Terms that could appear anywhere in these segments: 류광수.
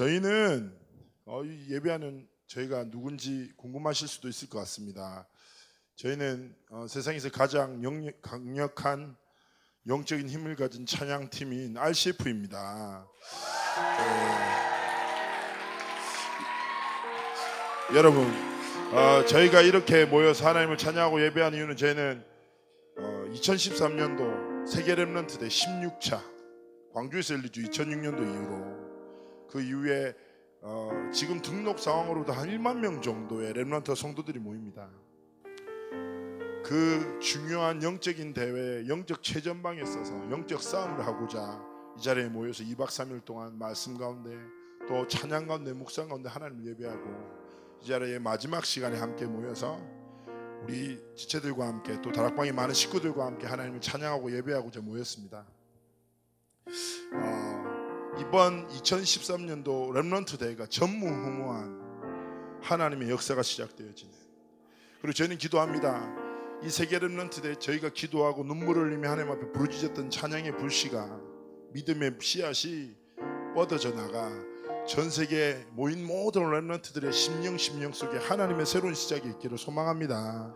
저희는 예배하는 저희가 누군지 궁금하실 수도 있을 것 같습니다. 저희는 세상에서 가장 강력한 영적인 힘을 가진 찬양팀인 RCF입니다. 여러분, 저희가 이렇게 모여서 하나님을 찬양하고 예배하는 이유는 저희는 2013년도 세계 렘넌트대 16차 광주에서 열리죠. 2006년도 이후로 그 이후에 지금 등록 상황으로도 한 1만 명 정도의 렘넌트 성도들이 모입니다. 그 중요한 영적인 대회, 영적 최전방에 있어서 영적 싸움을 하고자 이 자리에 모여서 2박 3일 동안 말씀 가운데 또 찬양 가운데 묵상 가운데 하나님을 예배하고 이 자리의 마지막 시간에 함께 모여서 우리 지체들과 함께 또 다락방에 많은 식구들과 함께 하나님을 찬양하고 예배하고자 모였습니다. 이번 2013년도 렘넌트 대회가 전무후무한 하나님의 역사가 시작되어지는, 그리고 저희는 기도합니다. 이 세계 렘넌트 대회 저희가 기도하고 눈물을 흘리며 하나님 앞에 부르짖었던 찬양의 불씨가, 믿음의 씨앗이 뻗어져 나가 전 세계에 모인 모든 렘넌트들의 심령 속에 하나님의 새로운 시작이 있기를 소망합니다.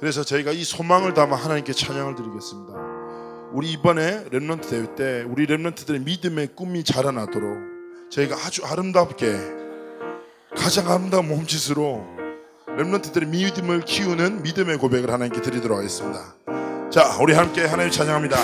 그래서 저희가 이 소망을 담아 하나님께 찬양을 드리겠습니다. 우리 이번에 렘넌트 대회 때 우리 렘넌트들의 믿음의 꿈이 자라나도록 저희가 아주 아름답게, 가장 아름다운 몸짓으로 렘넌트들의 믿음을 키우는 믿음의 고백을 하나님께 드리도록 하겠습니다. 자, 우리 함께 하나님 찬양합니다.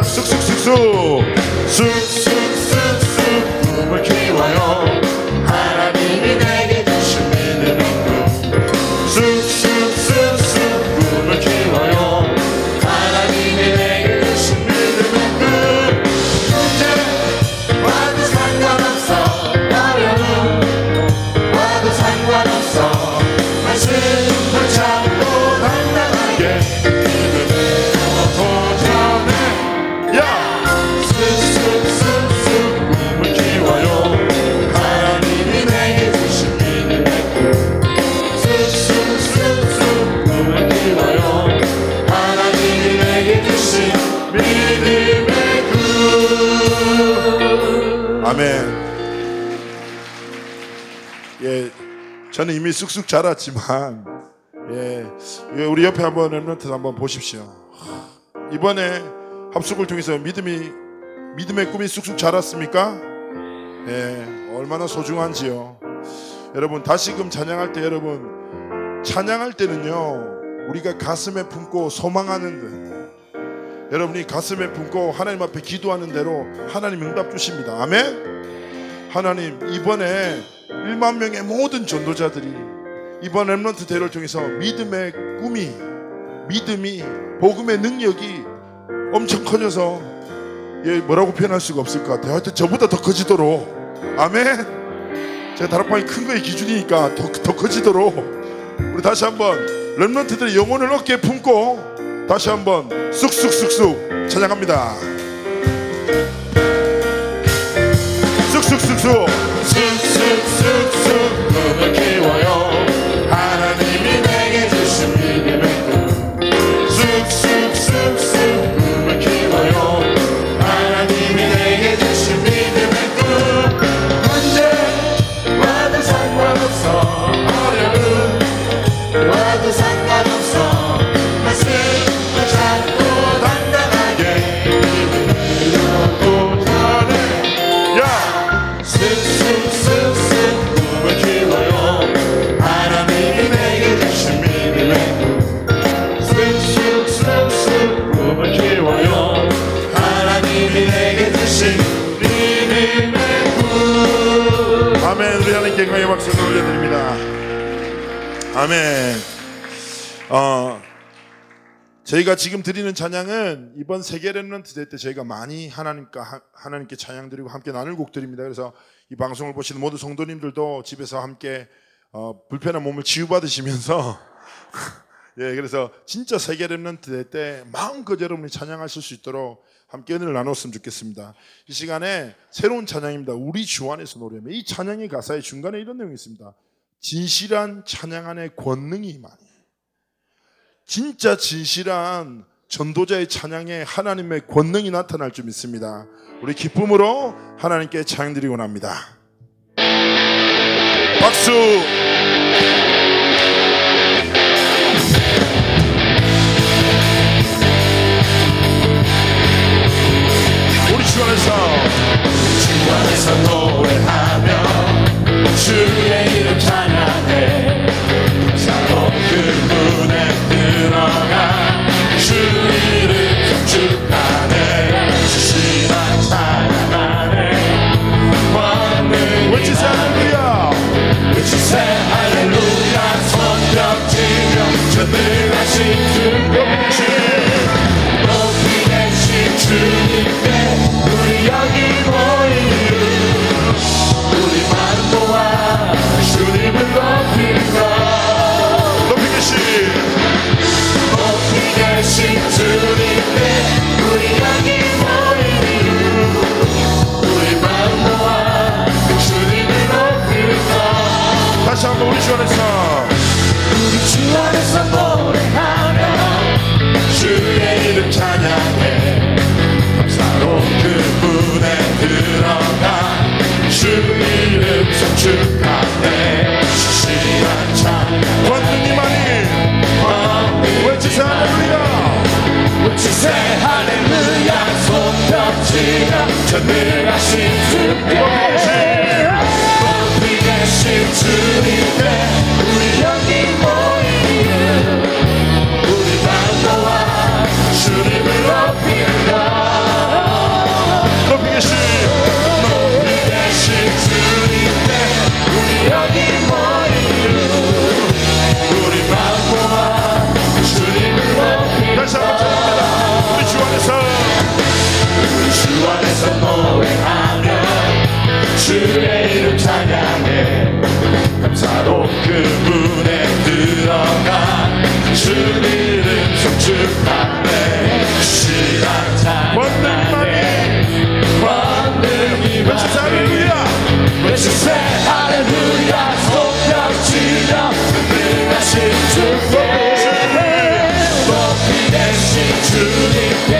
쑥쑥쑥쑥 꿈을 키워요. 하나님이 내게 주신 믿음의 꿈. 쑥쑥쑥쑥 꿈을 키워요. 하나님이 내게 주신 믿음의 꿈. 문제와도 상관없어, 어려움와도 상관없어, 말씀을 찾고 당당하게 아멘. 예, 저는 이미 쑥쑥 자랐지만, 예, 우리 옆에 한번 렘넌트 한번 보십시오. 이번에 합숙을 통해서 믿음의 꿈이 쑥쑥 자랐습니까? 예, 얼마나 소중한지요. 여러분, 다시금 찬양할 때, 여러분 찬양할 때는요, 우리가 가슴에 품고 소망하는 듯, 여러분이 가슴에 품고 하나님 앞에 기도하는 대로 하나님 응답 주십니다. 아멘. 하나님, 이번에 1만 명의 모든 전도자들이 이번 렘넌트 대회를 통해서 믿음의 꿈이, 믿음이, 복음의 능력이 엄청 커져서, 예, 뭐라고 표현할 수가 없을 것 같아요. 하여튼 저보다 더 커지도록, 아멘. 제가 다락방이 큰 거의 기준이니까 더 커지도록 우리 다시 한번 렘넌트들의 영혼을 어깨에 품고 다시 한번 쑥쑥쑥쑥 찬양합니다. 쑥쑥쑥쑥 쑥쑥쑥쑥 꿈을 키워요. 하나님이 내게 주신 믿음의 꿈. 쑥쑥쑥쑥 꿈을 키워요. 하나님이 내게 주신 믿음의 꿈. 문제와도 상관없어, 어려움와도 상관없어, 말씀 찾고 당당하게 하나님이 내게 주신 믿음의 꿈. 아멘. 우리 하나님께 영광의 박수를 올려드립니다. 아멘. 저희가 지금 드리는 찬양은 이번 세계 렘넌트 대회 때 저희가 많이 하나님께 찬양 드리고 함께 나눌 곡들입니다. 그래서 이 방송을 보시는 모든 성도님들도 집에서 함께 불편한 몸을 치유받으시면서 예, 그래서 진짜 세계 렘넌트 대회 때 마음껏 여러분이 찬양하실 수 있도록 함께 은혜를 나눴으면 좋겠습니다. 이 시간에 새로운 찬양입니다. 우리 주 안에서 노래하며. 이 찬양의 가사의 중간에 이런 내용이 있습니다. 진실한 찬양 안에 권능이 많이. 진짜 진실한 전도자의 찬양에 하나님의 권능이 나타날 줄 믿습니다. 우리 기쁨으로 하나님께 찬양 드리고 납니다. 박수. 우리 주 안에서 노래하며 주의 이름 찬양해. 사도 그분의 들어가 주 이름 경축하네. 주시한 찬양 안에 권능이 외치세 할렐루야. 외치세 할렐루야. 성벽 지명 전능하신 주님 높이 내신 주님께 우리 여기 모이는 우리만 모아 주님을 높이 계신 주님께 우리 여기 모이니 우리 마음 모아 주님을 높일까. 다시 한번 우리 주 안에서 노래하며 주의 이름 찬양해. 감사로 그분에 들어가 주 이름 축하해. 시시한 찬양 권능이만이 외치세 할렐루야. 외치세 할렐루야. 손뼉치며 전능하신 주께 높이 계신 주님께 우리 여기 모이는 우리 반도와 주님을 높인다. 높이 계신 주님께 우리 여기 주 안에서 노래하며 주의 이름 찬양해. 감사로 그분에 들어가 주 이름 축하해. 시간 찬양해. 권능이 많으니 외치세 할렐루야. 손뼉치며 전능하신 주께 높이 계신 주님께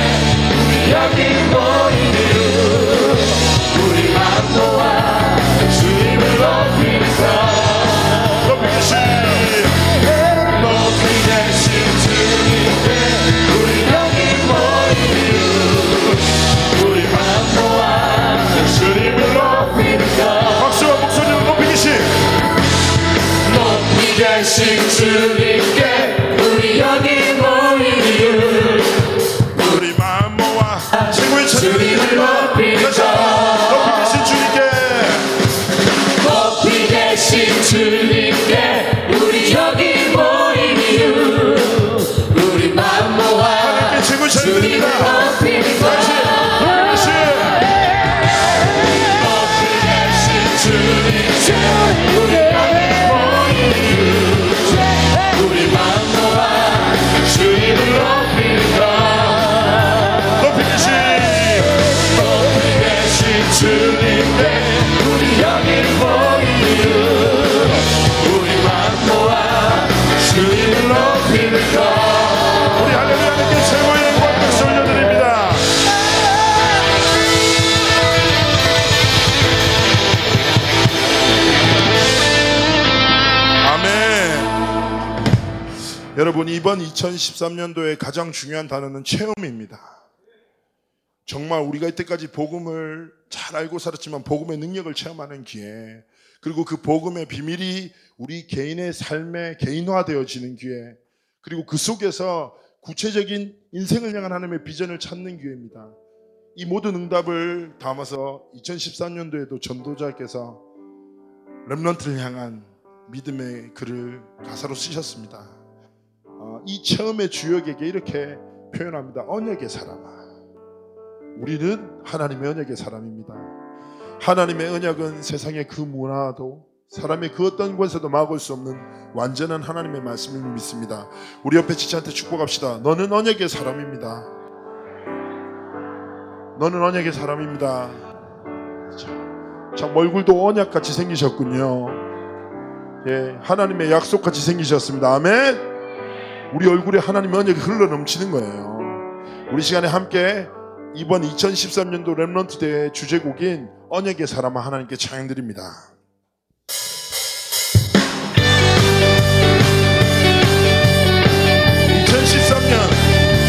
여기 모이는 우리 맘 모아 주님을 높이자. 높이 계신 주님께 우리 여기 모이는 우리 맘 모아 주님을 높이자. 박수와 목소리로 높이 계신 주님께 우리 여기 모이는 우리 맘 모아 주님을 높이자. 높이 계신 주님께 우리 여기 모이니 우리 맘 모아 주님을 높이자. 여러분, 이번 2013년도에 가장 중요한 단어는 체험입니다. 정말 우리가 이때까지 복음을 잘 알고 살았지만 복음의 능력을 체험하는 기회, 그리고 그 복음의 비밀이 우리 개인의 삶에 개인화되어지는 기회, 그리고 그 속에서 구체적인 인생을 향한 하나님의 비전을 찾는 기회입니다. 이 모든 응답을 담아서 2013년도에도 전도자께서 렘넌트를 향한 믿음의 글을 가사로 쓰셨습니다. 이 체험의 주역에게 이렇게 표현합니다. 언약의 사람아, 우리는 하나님의 언약의 사람입니다. 하나님의 언약은 세상의 그 문화도 사람의 그 어떤 권세도 막을 수 없는 완전한 하나님의 말씀을 믿습니다. 우리 옆에 지체한테 축복합시다. 너는 언약의 사람입니다. 너는 언약의 사람입니다. 참 얼굴도 언약같이 생기셨군요. 예, 하나님의 약속같이 생기셨습니다. 아멘. 우리 얼굴에 하나님의 언약이 흘러넘치는 거예요. 우리 시간에 함께 이번 2013년도 렘넌트 대회 주제곡인 언약의 사람아 하나님께 찬양드립니다.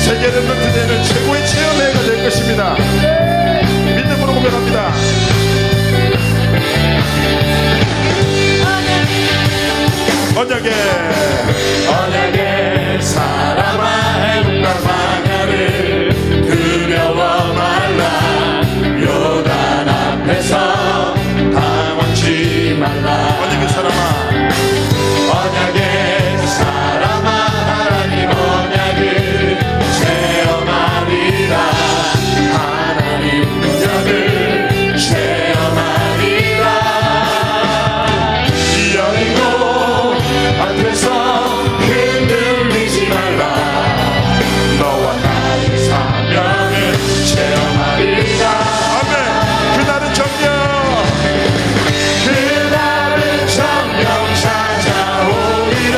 세계 렘넌트 대회는 최고의 체험회가 될 것입니다. 믿음으로 고백합니다. 언약의 사람아 해군과 광야를 두려워 말라. 요단 앞에서 당황치 말라. 언약의 사람아, 언약의 사람아 하나님 언약을 체험하리라. 하나님 능력을 체험하리라. 이 여인고 앞에서 흔들리지 말라. 너와 나의 사명을 체험하리라. 아멘. 그날은 정녕, 그날은 정녕 찾아오리라.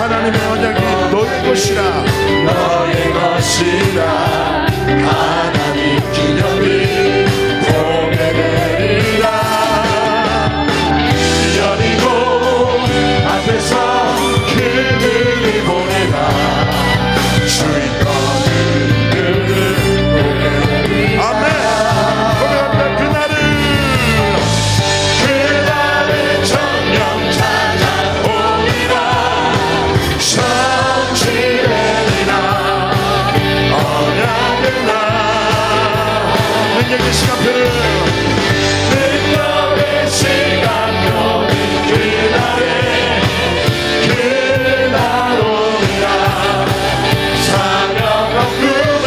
하나님의 언약이 너의 것이라. 너의 것이라. 하나님 기념이 보내되리라. 여리고 앞에서 그들이 보내라. 주의 것을 그들을 보내리라. 아멘. 고백합니다. 그날을 정녕 능력의 시간표를, 능력의 시간표 그날에 그날 오리라. 사명과 꿈을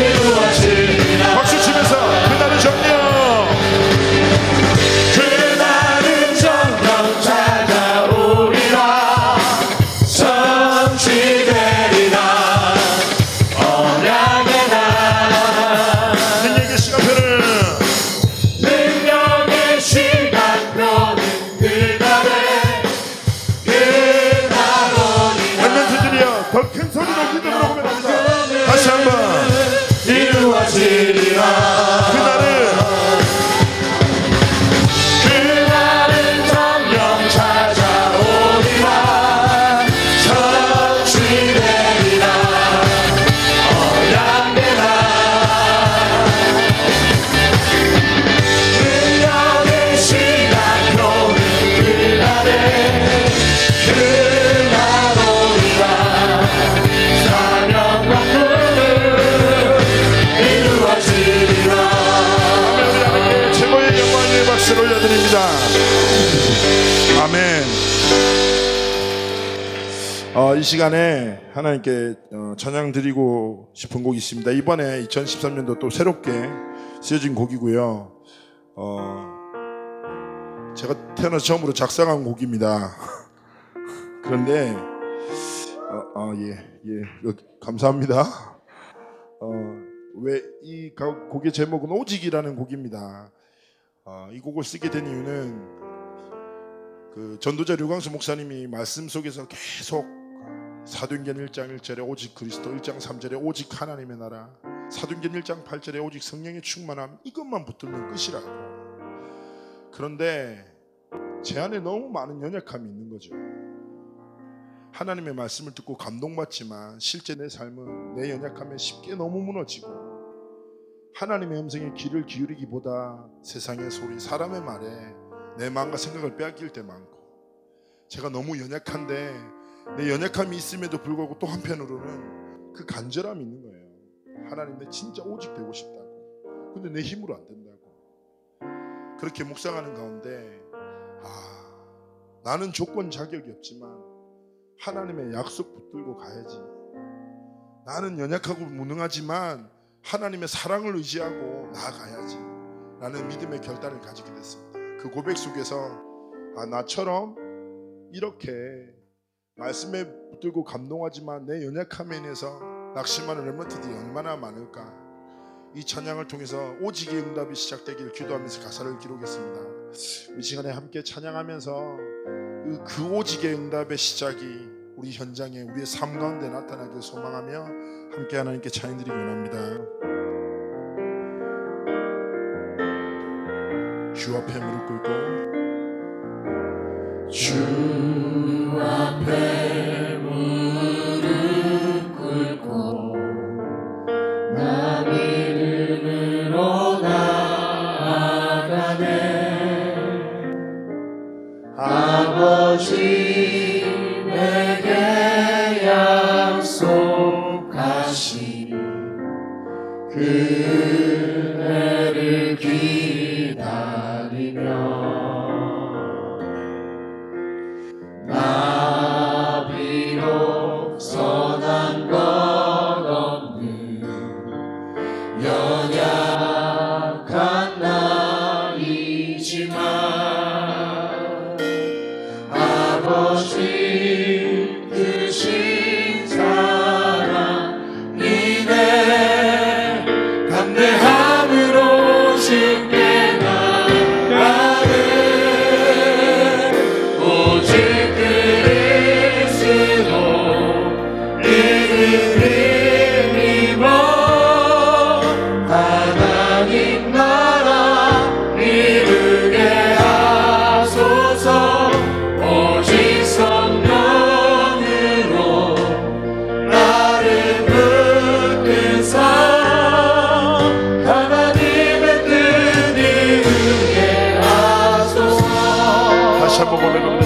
이루어지리라. 박수치면서 그날은 정녕, 그날은 정녕 찾아오리라. 성취되리라. 그날은 정녕 찾아오리라. 성취되리라. 언약되라. 능력의 시간표는 그날에 그날 오리라. 사명과 꿈을 이루어지리라. 박수를 올려드립니다. 아멘. 이 시간에 하나님께 찬양 드리고 싶은 곡이 있습니다. 이번에 2013년도 또 새롭게 쓰여진 곡이고요. 제가 태어나서 처음으로 작사한 곡입니다. 그런데 감사합니다. 왜 이 곡의 제목은 오직이라는 곡입니다. 이 곡을 쓰게 된 이유는 그 전도자 류광수 목사님이 말씀 속에서 계속 사도행전 1장 1절에 오직 그리스도, 1장 3절에 오직 하나님의 나라, 사도행전 1장 8절에 오직 성령의 충만함, 이것만 붙들면 끝이라고. 그런데 제 안에 너무 많은 연약함이 있는 거죠. 하나님의 말씀을 듣고 감동받지만 실제 내 삶은 내 연약함에 쉽게 너무 무너지고, 하나님의 음성에 귀를 기울이기보다 세상의 소리, 사람의 말에 내 마음과 생각을 빼앗길 때 많고, 제가 너무 연약한데 내 연약함이 있음에도 불구하고 또 한편으로는 그 간절함이 있는 거예요. 하나님, 내 진짜 오직 되고 싶다고. 근데 내 힘으로 안 된다고. 그렇게 묵상하는 가운데 나는 조건 자격이 없지만 하나님의 약속 붙들고 가야지. 나는 연약하고 무능하지만 하나님의 사랑을 의지하고 나아가야지 라는 믿음의 결단을 가지게 됐습니다. 그 고백 속에서 나처럼 이렇게 말씀에 붙들고 감동하지만 내 연약함에 인해서 낙심하는 렘넌트들이 얼마나 많을까. 이 찬양을 통해서 오직의 응답이 시작되기를 기도하면서 가사를 기록했습니다. 이 시간에 함께 찬양하면서 그 오직의 응답의 시작이 우리 현장에, 우리의 삶 가운데 나타나길 소망하며 함께 하나님께 찬양드리기 원합니다. 주 앞에 무릎 꿇고, 주 앞에 무릎 꿇고 나 믿음으로 나아가네. 아버지, 내게 약속하신 그대를 기다리며 나 비록 선한 것 없는 연약한 나이지만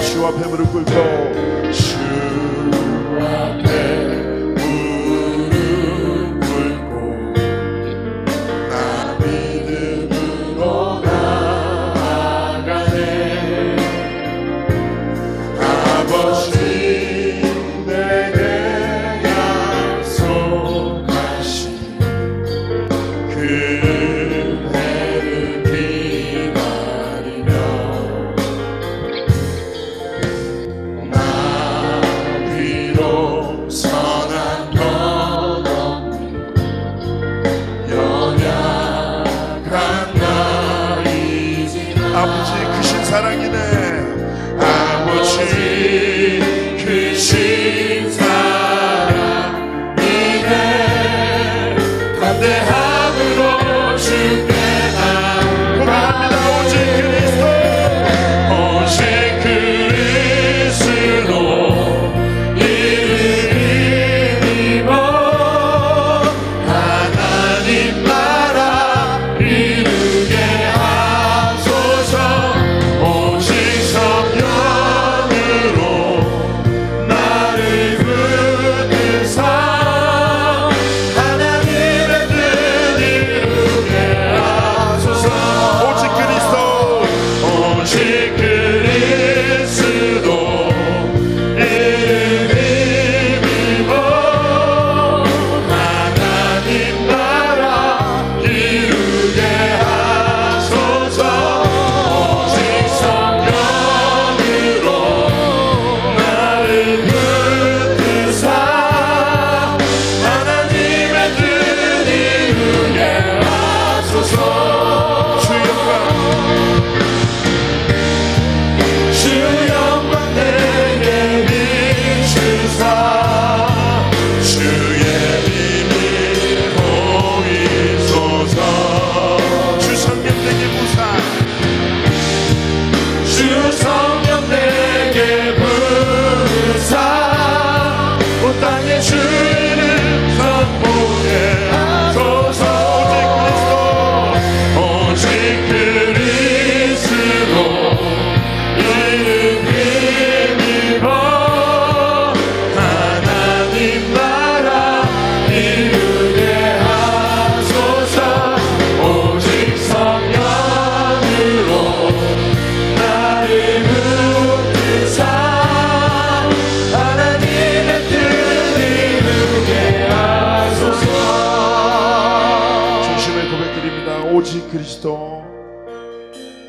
주 앞에 무릎 꿇고, 주 앞에 무릎 꿇고 나 믿음으로 나아가네. 아버지, 내게 약속하신 그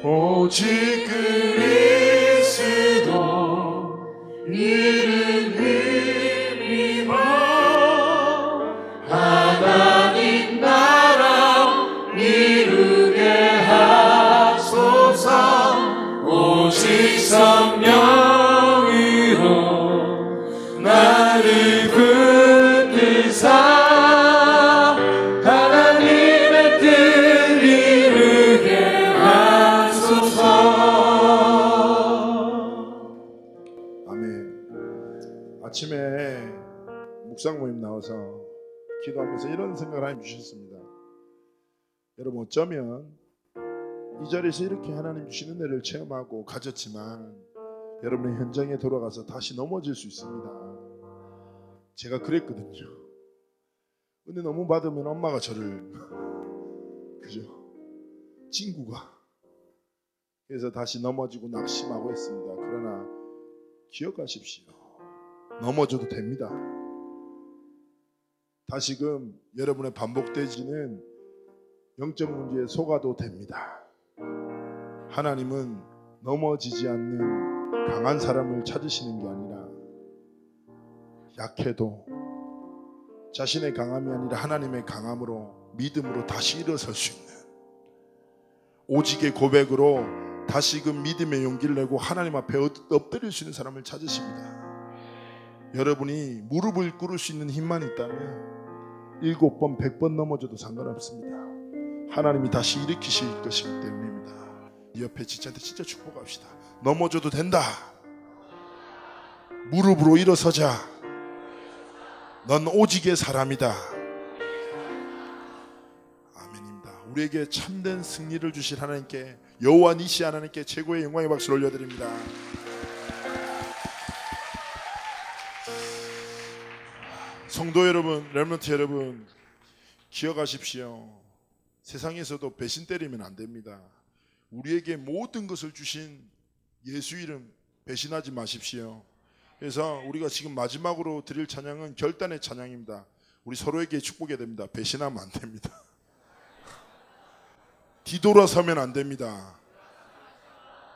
오직 그리스도 이름 힘입어 하나님 나라 이루게 하소서. 오직 성령으로 나를 붙드사 묵상 모임 나와서 기도하면서 이런 생각을 해주셨습니다. 여러분 어쩌면 이 자리에서 이렇게 하나님 주시는 은혜를 체험하고 가졌지만 여러분의 현장에 돌아가서 다시 넘어질 수 있습니다. 제가 그랬거든요. 은혜 너무 받으면 엄마가 저를 그죠? 친구가 그래서 다시 넘어지고 낙심하고 했습니다. 그러나 기억하십시오. 넘어져도 됩니다. 다시금 여러분의 반복되지는 영적 문제에 속아도 됩니다. 하나님은 넘어지지 않는 강한 사람을 찾으시는 게 아니라 약해도 자신의 강함이 아니라 하나님의 강함으로 믿음으로 다시 일어설 수 있는 오직의 고백으로 다시금 믿음의 용기를 내고 하나님 앞에 엎드릴 수 있는 사람을 찾으십니다. 여러분이 무릎을 꿇을 수 있는 힘만 있다면 7번, 100번 넘어져도 상관없습니다. 하나님이 다시 일으키실 것이기 때문입니다. 옆에 지체한테 진짜 축복합시다. 넘어져도 된다. 무릎으로 일어서자. 넌 오직의 사람이다. 아멘입니다. 우리에게 참된 승리를 주실 하나님께 여호와 니시 하나님께 최고의 영광의 박수를 올려드립니다. 성도 여러분, 렘넌트 여러분, 기억하십시오. 세상에서도 배신 때리면 안 됩니다. 우리에게 모든 것을 주신 예수 이름 배신하지 마십시오. 그래서 우리가 지금 마지막으로 드릴 찬양은 결단의 찬양입니다. 우리 서로에게 축복해야 됩니다. 배신하면 안 됩니다. 뒤돌아서면 안 됩니다.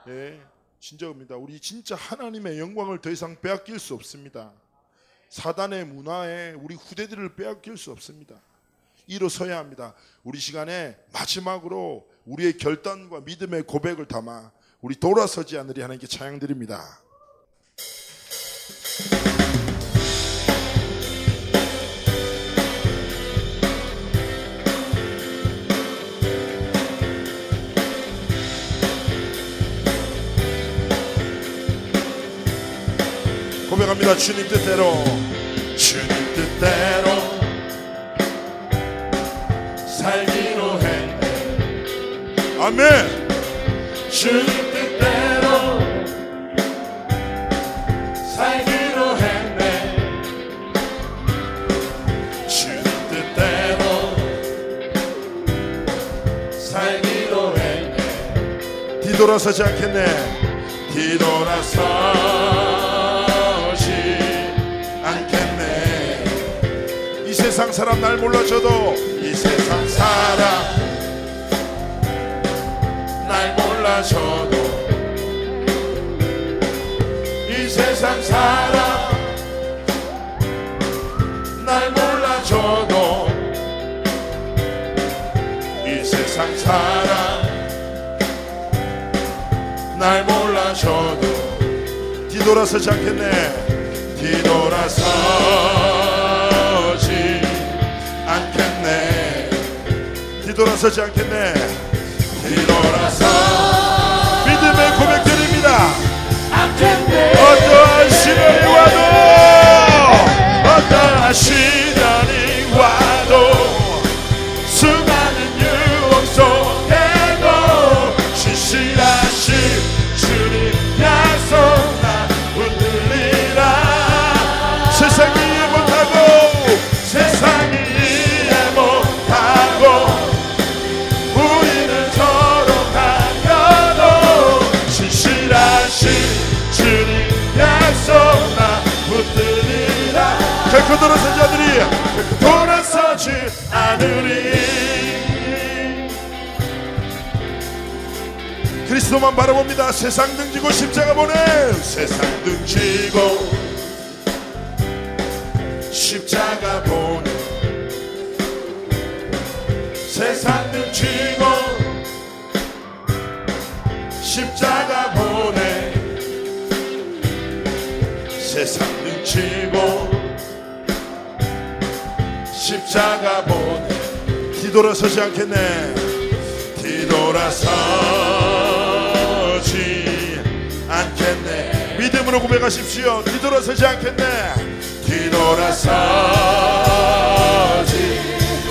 예, 진짜입니다. 우리 진짜 하나님의 영광을 더 이상 빼앗길 수 없습니다. 사단의 문화에 우리 후대들을 빼앗길 수 없습니다. 일어서야 합니다. 우리 시간에 마지막으로 우리의 결단과 믿음의 고백을 담아 우리 돌아서지 않으리 하나님께 찬양드립니다. 고백합니다. 주님 뜻대로, 주님 뜻대로 살기로 했네. 아멘. 주님 뜻대로 살기로 했네. 주님 뜻대로 살기로 했네. 뒤돌아서지 않겠네. 뒤돌아서 이 세상 사람 날 몰라줘도 이 세상 사람 날 몰라줘도 이 세상 사람 날 몰라줘도 이 세상 사람 날 몰라줘도 뒤돌아서지 않겠네. 뒤돌아서지 않겠네. 뒤돌아서지 않겠네. 뒤돌아서 믿음의 고백드립니다. 않겠네. 어떠한 시련이 와도 어떠한 시련이 와도 수많은 유혹 속에도 신실하신 주님 약속 나 붙들리라. 세상이 이해 못하고 세상이 결코 돌아서지 않으리. 결코 돌아서지 않으리. 그리스도만 바라봅니다. 세상 등지고 십자가 보내. 세상 등지고 십자가 보내. 세상 등지고 십자가 보내. 세상 등지고 십자가 보내. 뒤돌아서지 않겠네. 뒤돌아서지 않겠네. 믿음으로 고백하십시오. 뒤돌아서지 않겠네. 뒤돌아서지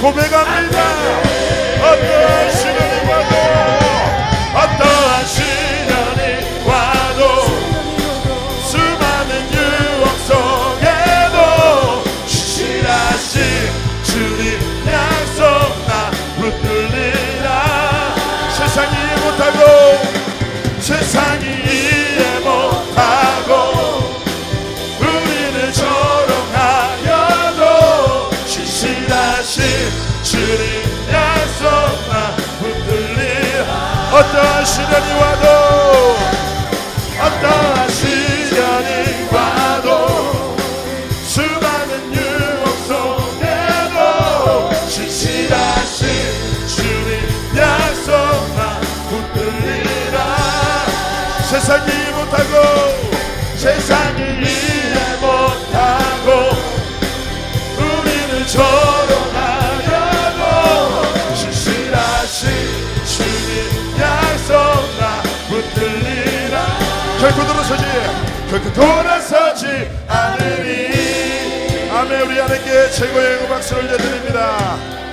고백합니다. 어떠한 시련이 와도, 어떠한 시련이 와도, 수많은 유혹 속에도 신실하신 주님 약속 나 붙들리라. 세상이 이해 못하고, 세상이 이해 못하고, 우리를 조롱하여도 신실하신 주님 약속 나 붙들리라. 어떠한 시련이 와도, 어떠한 시련이 와도, 수많은 유혹 속에도 신실하신 주님 약속 나 붙들리라. 세상이 못하고, 세상이 이해 못하고, 우리를 조롱하여도 신실하신 주님 약속 나 붙들리라. 결코 돌아서지, 결코 돌아서지 않으리. 아멘. 우리 하나님께 최고의 박수를 올려드립니다.